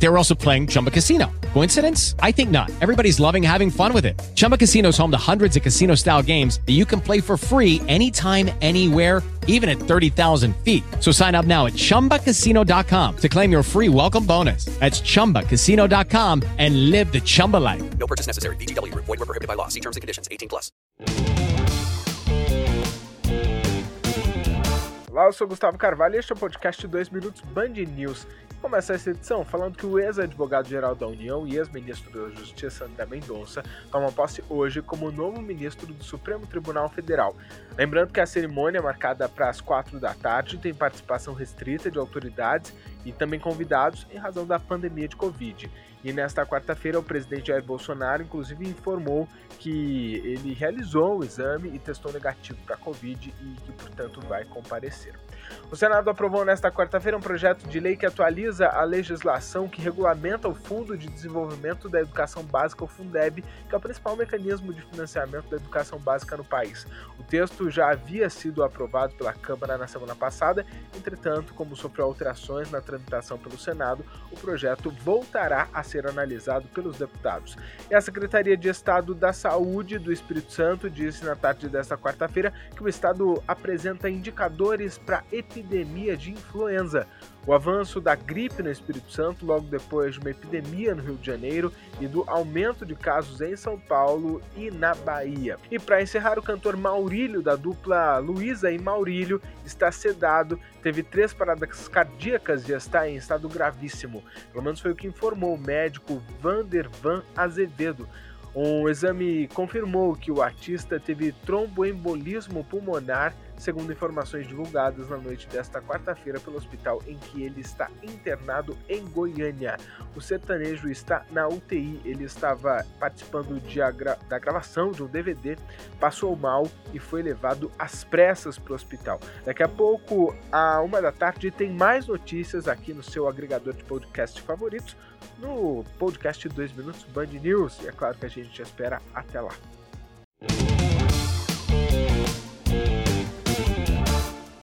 They were also playing Chumba Casino. Coincidence? I think not. Everybody's loving having fun with it. Chumba Casino is home to hundreds of casino-style games that you can play for free anytime, anywhere, even at 30,000 feet. So sign up now at chumbacasino.com to claim your free welcome bonus. That's chumbacasino.com and live the Chumba life. No purchase necessary. VGW. Void where prohibited by law. See terms and conditions. 18 plus. Olá, eu sou Gustavo Carvalho e este é o podcast 2 Minutos Band News. Começa essa edição falando que o ex-advogado-geral da União e ex-ministro da Justiça, Sandra Mendonça, toma posse hoje como novo ministro do Supremo Tribunal Federal. Lembrando que a cerimônia, marcada para as 4 da tarde, tem participação restrita de autoridades e também convidados em razão da pandemia de Covid. E nesta quarta-feira, o presidente Jair Bolsonaro, inclusive, informou que ele realizou o exame e testou negativo para Covid e que, portanto, vai comparecer. O Senado aprovou nesta quarta-feira um projeto de lei que atualiza a legislação que regulamenta o Fundo de Desenvolvimento da Educação Básica, o Fundeb, que é o principal mecanismo de financiamento da educação básica no país. O texto já havia sido aprovado pela Câmara na semana passada, entretanto, como sofreu alterações na tramitação pelo Senado, o projeto voltará a ser analisado pelos deputados. E a Secretaria de Estado da Saúde do Espírito Santo disse na tarde desta quarta-feira que o Estado apresenta indicadores para epidemia de influenza. O avanço da gripe no Espírito Santo, logo depois de uma epidemia no Rio de Janeiro e do aumento de casos em São Paulo e na Bahia. E para encerrar, o cantor Maurílio, da dupla Luísa e Maurílio, está sedado, teve 3 paradas cardíacas e está em estado gravíssimo. Pelo menos foi o que informou o médico Vandervan Azevedo. Um exame confirmou que o artista teve tromboembolismo pulmonar, segundo informações divulgadas na noite desta quarta-feira pelo hospital em que ele está internado em Goiânia. O sertanejo está na UTI, ele estava participando da gravação de um DVD, passou mal e foi levado às pressas para o hospital. Daqui a pouco, à 1 da tarde, tem mais notícias aqui no seu agregador de podcast favoritos, no podcast 2 Minutos Band News. E é claro que a gente te espera até lá.